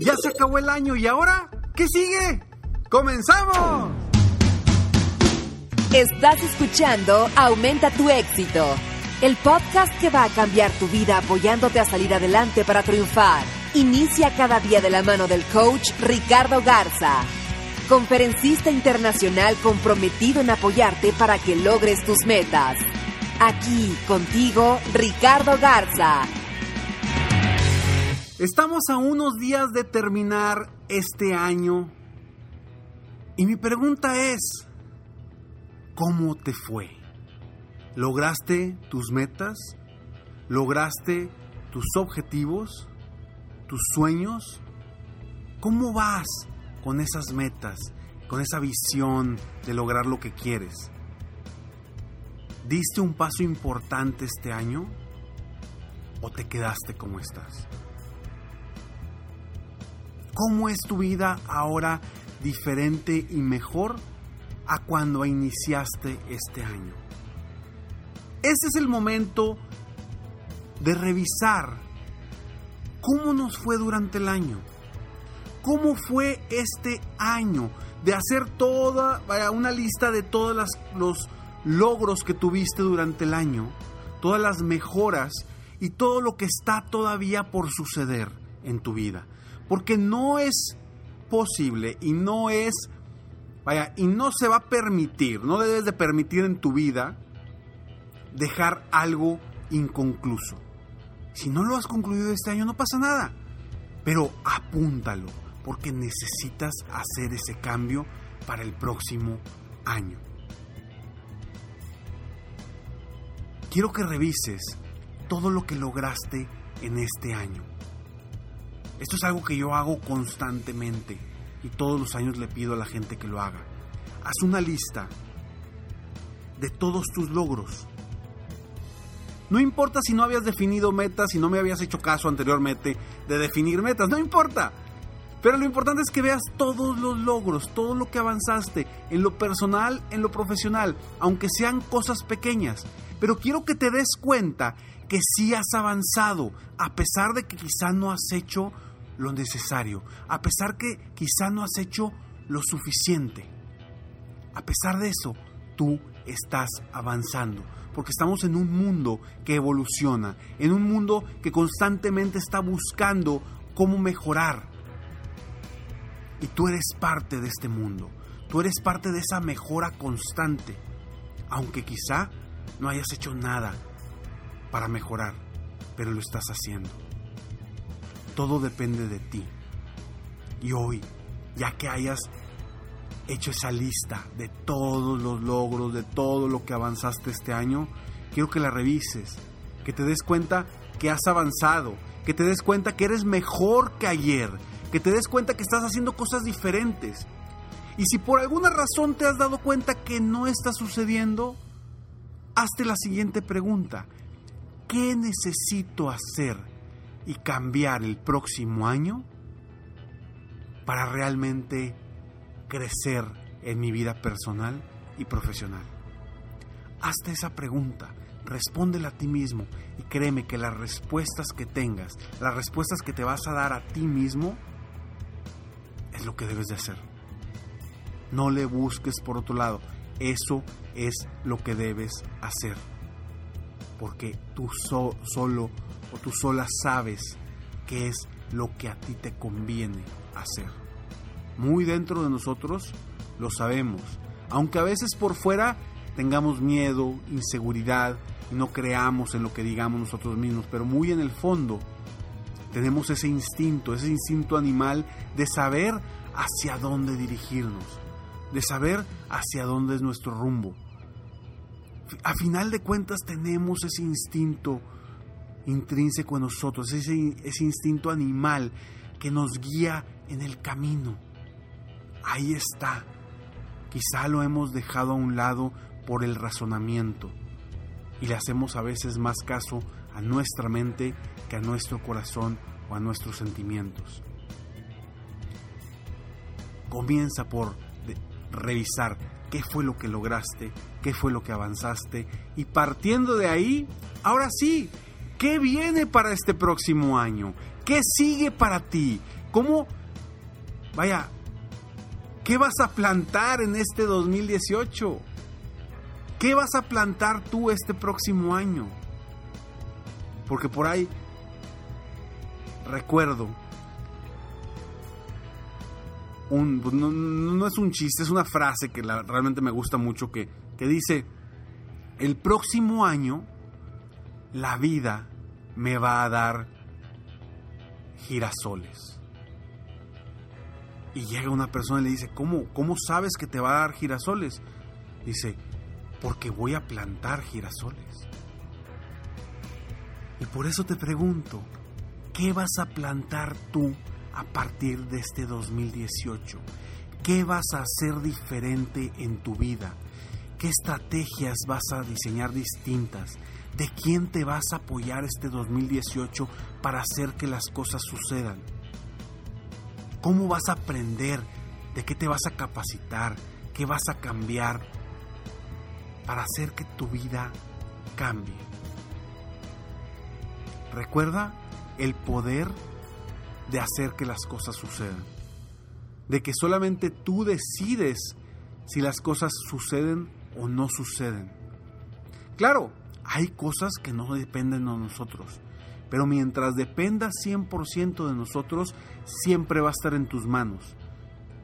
Ya se acabó el año, ¿y ahora qué sigue? ¡Comenzamos! Estás escuchando Aumenta tu Éxito, el podcast que va a cambiar tu vida apoyándote a salir adelante para triunfar. Inicia cada día de la mano del coach Ricardo Garza, conferencista internacional comprometido en apoyarte para que logres tus metas. Aquí contigo, Ricardo Garza. Estamos a unos días de terminar este año y mi pregunta es, ¿cómo te fue? ¿Lograste tus metas? ¿Lograste tus objetivos? ¿Tus sueños? ¿Cómo vas con esas metas, con esa visión de lograr lo que quieres? ¿Diste un paso importante este año o te quedaste como estás? ¿Cómo es tu vida ahora diferente y mejor a cuando iniciaste este año? Este es el momento de revisar cómo nos fue durante el año. ¿Cómo fue este año? De hacer toda una lista de todos los logros que tuviste durante el año, todas las mejoras y todo lo que está todavía por suceder en tu vida. Porque no es posible y no se va a permitir, no debes de permitir en tu vida dejar algo inconcluso. Si no lo has concluido este año, no pasa nada, pero apúntalo, porque necesitas hacer ese cambio para el próximo año. Quiero que revises todo lo que lograste en este año. Esto es algo que yo hago constantemente y todos los años le pido a la gente que lo haga. Haz una lista de todos tus logros. No importa si no habías definido metas, si no me habías hecho caso anteriormente de definir metas, no importa. Pero lo importante es que veas todos los logros, todo lo que avanzaste en lo personal, en lo profesional, aunque sean cosas pequeñas. Pero quiero que te des cuenta que sí has avanzado, a pesar de que quizá no has hecho lo necesario, a pesar que quizá no has hecho lo suficiente. A pesar de eso, tú estás avanzando, porque estamos en un mundo que evoluciona, en un mundo que constantemente está buscando cómo mejorar. Y tú eres parte de este mundo, tú eres parte de esa mejora constante, aunque quizá no hayas hecho nada para mejorar, pero lo estás haciendo. Todo depende de ti. Y hoy, ya que hayas hecho esa lista de todos los logros, de todo lo que avanzaste este año, quiero que la revises, que te des cuenta que has avanzado, que te des cuenta que eres mejor que ayer, que te des cuenta que estás haciendo cosas diferentes. Y si por alguna razón te has dado cuenta que no está sucediendo, hazte la siguiente pregunta. ¿Qué necesito hacer y cambiar el próximo año para realmente crecer en mi vida personal y profesional? Hazte esa pregunta, respóndela a ti mismo y créeme que las respuestas que tengas, las respuestas que te vas a dar a ti mismo, es lo que debes de hacer. No le busques por otro lado, eso es lo que debes hacer. Porque tú solo o tú sola sabes qué es lo que a ti te conviene hacer. Muy dentro de nosotros lo sabemos, aunque a veces por fuera tengamos miedo, inseguridad, no creamos en lo que digamos nosotros mismos, pero muy en el fondo tenemos ese instinto animal de saber hacia dónde dirigirnos, de saber hacia dónde es nuestro rumbo. A final de cuentas tenemos ese instinto intrínseco en nosotros, ese instinto animal que nos guía en el camino. Ahí está. Quizá lo hemos dejado a un lado por el razonamiento y le hacemos a veces más caso a nuestra mente que a nuestro corazón o a nuestros sentimientos. Comienza por revisar qué fue lo que lograste, qué fue lo que avanzaste y partiendo de ahí, ahora sí, ¿qué viene para este próximo año? ¿Qué sigue para ti? ¿Qué vas a plantar en este 2018? ¿Qué vas a plantar tú este próximo año? Porque por ahí recuerdo, no es un chiste, es una frase que realmente me gusta mucho, que dice: el próximo año la vida me va a dar girasoles. Y llega una persona y le dice: ¿Cómo sabes que te va a dar girasoles? Dice: porque voy a plantar girasoles. Y por eso te pregunto, ¿qué vas a plantar tú a partir de este 2018? ¿Qué vas a hacer diferente en tu vida? ¿Qué estrategias vas a diseñar distintas? ¿De quién te vas a apoyar este 2018 para hacer que las cosas sucedan? ¿Cómo vas a aprender? ¿De qué te vas a capacitar? ¿Qué vas a cambiar para hacer que tu vida cambie? Recuerda el poder de hacer que las cosas sucedan. De que solamente tú decides si las cosas suceden o no suceden. Claro, hay cosas que no dependen de nosotros, pero mientras dependa 100% de nosotros, siempre va a estar en tus manos.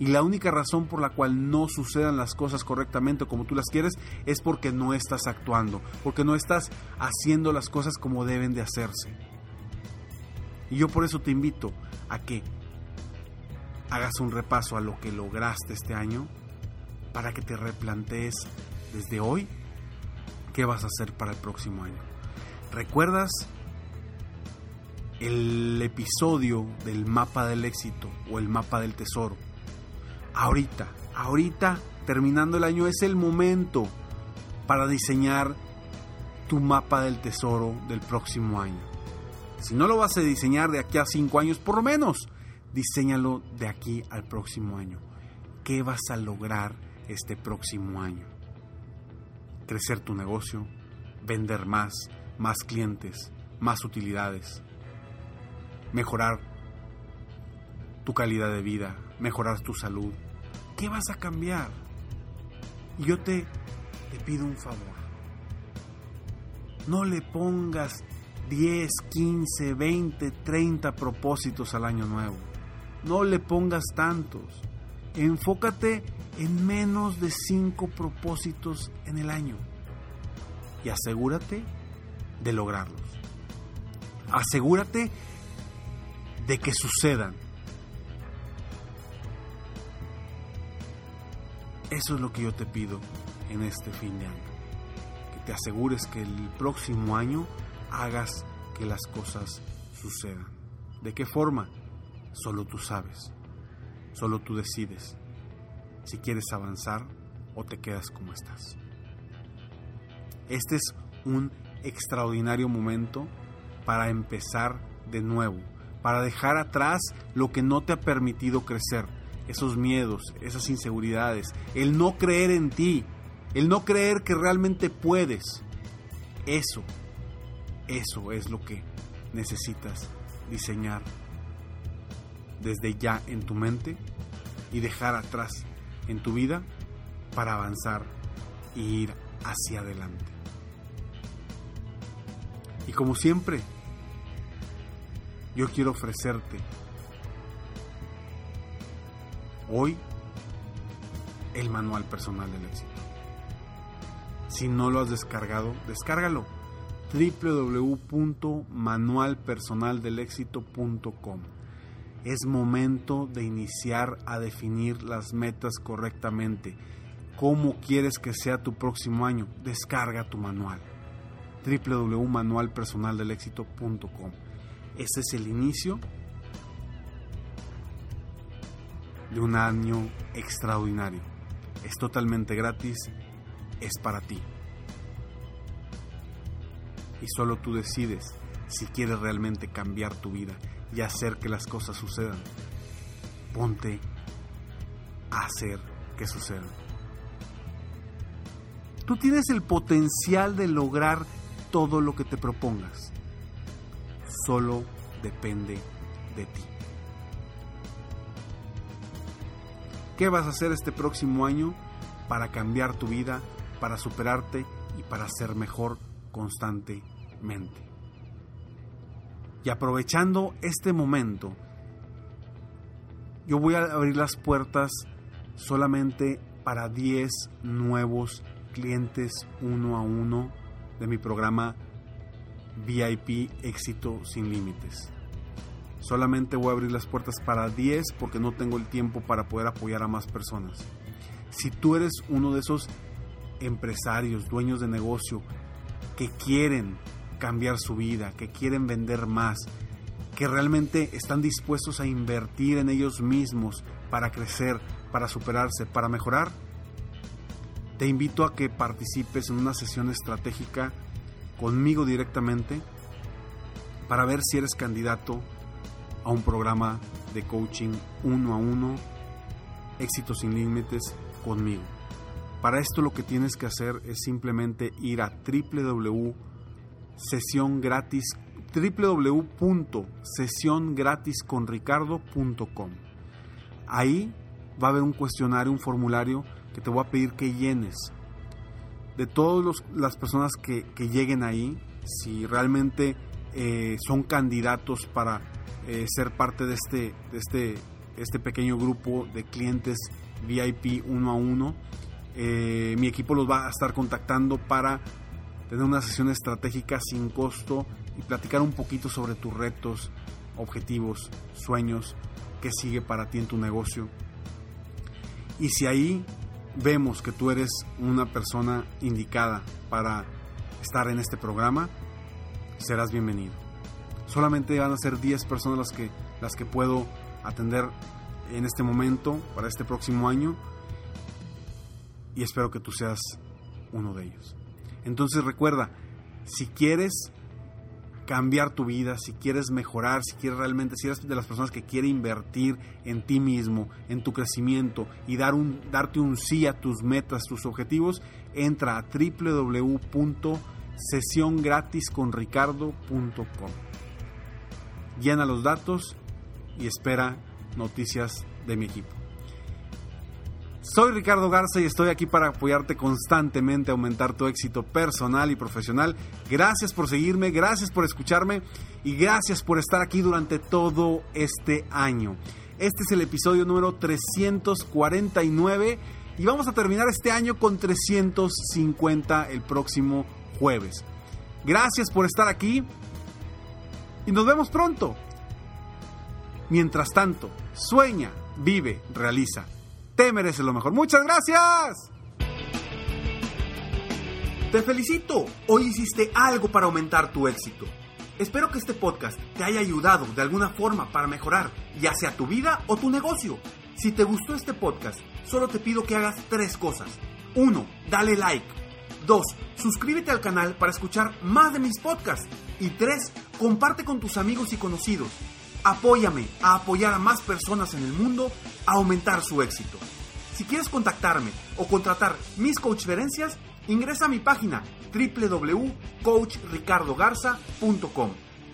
Y la única razón por la cual no sucedan las cosas correctamente como tú las quieres es porque no estás actuando, porque no estás haciendo las cosas como deben de hacerse. Y yo por eso te invito a que hagas un repaso a lo que lograste este año para que te replantees desde hoy qué vas a hacer para el próximo año. ¿Recuerdas el episodio del mapa del éxito o el mapa del tesoro? Ahorita, terminando el año, es el momento para diseñar tu mapa del tesoro del próximo año. Si no lo vas a diseñar de aquí a 5 años, por lo menos, diséñalo de aquí al próximo año. ¿Qué vas a lograr este próximo año? Crecer tu negocio, vender más clientes, más utilidades, mejorar tu calidad de vida, mejorar tu salud. ¿Qué vas a cambiar? Y yo te pido un favor. No le pongas 10, 15, 20, 30 propósitos al año nuevo. No le pongas tantos. Enfócate en menos de 5 propósitos en el año y asegúrate de lograrlos. Asegúrate de que sucedan. Eso es lo que yo te pido en este fin de año. Que te asegures que el próximo año hagas que las cosas sucedan. ¿De qué forma? Solo tú sabes. Solo tú decides si quieres avanzar o te quedas como estás. Este es un extraordinario momento para empezar de nuevo, para dejar atrás lo que no te ha permitido crecer, esos miedos, esas inseguridades, el no creer en ti, el no creer que realmente puedes. Eso es lo que necesitas diseñar desde ya en tu mente y dejar atrás en tu vida para avanzar e ir hacia adelante. Y como siempre, yo quiero ofrecerte hoy el Manual Personal del Éxito. Si no lo has descargado, descárgalo. www.manualpersonaldelexito.com. Es momento de iniciar a definir las metas correctamente. ¿Cómo quieres que sea tu próximo año? Descarga tu manual. www.manualpersonaldelexito.com. Ese es el inicio de un año extraordinario. Es totalmente gratis, es para ti. Y solo tú decides si quieres realmente cambiar tu vida y hacer que las cosas sucedan. Ponte a hacer que sucedan. Tú tienes el potencial de lograr todo lo que te propongas. Solo depende de ti. ¿Qué vas a hacer este próximo año para cambiar tu vida, para superarte y para ser mejor constantemente? Y aprovechando este momento, yo voy a abrir las puertas solamente para 10 nuevos clientes 1 a 1 de mi programa VIP Éxito Sin Límites. Solamente voy a abrir las puertas para 10 porque no tengo el tiempo para poder apoyar a más personas. Si tú eres uno de esos empresarios, dueños de negocio que quieren cambiar su vida, que quieren vender más, que realmente están dispuestos a invertir en ellos mismos para crecer, para superarse, para mejorar, te invito a que participes en una sesión estratégica conmigo directamente para ver si eres candidato a un programa de coaching 1 a 1, Éxito Sin Límites conmigo. Para esto lo que tienes que hacer es simplemente ir a www.sesiongratisconricardo.com. Ahí va a haber un cuestionario, un formulario que te voy a pedir que llenes. De todas las personas que lleguen ahí, si realmente son candidatos para ser parte de este pequeño grupo de clientes VIP 1 a 1, mi equipo los va a estar contactando para tener una sesión estratégica sin costo y platicar un poquito sobre tus retos, objetivos, sueños, qué sigue para ti en tu negocio. Y si ahí vemos que tú eres una persona indicada para estar en este programa, serás bienvenido. Solamente van a ser 10 personas las que puedo atender en este momento para este próximo año, y espero que tú seas uno de ellos. Entonces recuerda, si quieres cambiar tu vida, si quieres mejorar, si quieres realmente, si eres de las personas que quiere invertir en ti mismo, en tu crecimiento y darte un sí a tus metas, tus objetivos, entra a www.sesiongratisconricardo.com. Llena los datos y espera noticias de mi equipo. Soy Ricardo Garza y estoy aquí para apoyarte constantemente a aumentar tu éxito personal y profesional. Gracias por seguirme, gracias por escucharme y gracias por estar aquí durante todo este año. Este es el episodio número 349 y vamos a terminar este año con 350 el próximo jueves. Gracias por estar aquí y nos vemos pronto. Mientras tanto, sueña, vive, realiza. Te mereces lo mejor. ¡Muchas gracias! ¡Te felicito! Hoy hiciste algo para aumentar tu éxito. Espero que este podcast te haya ayudado de alguna forma para mejorar, ya sea tu vida o tu negocio. Si te gustó este podcast, solo te pido que hagas 3 cosas. 1. Dale like. 2. Suscríbete al canal para escuchar más de mis podcasts. Y 3. Comparte con tus amigos y conocidos. Apóyame a apoyar a más personas en el mundo a aumentar su éxito. Si quieres contactarme o contratar mis coachferencias, ingresa a mi página www.coachricardogarza.com.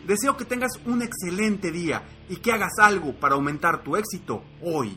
Deseo que tengas un excelente día y que hagas algo para aumentar tu éxito hoy.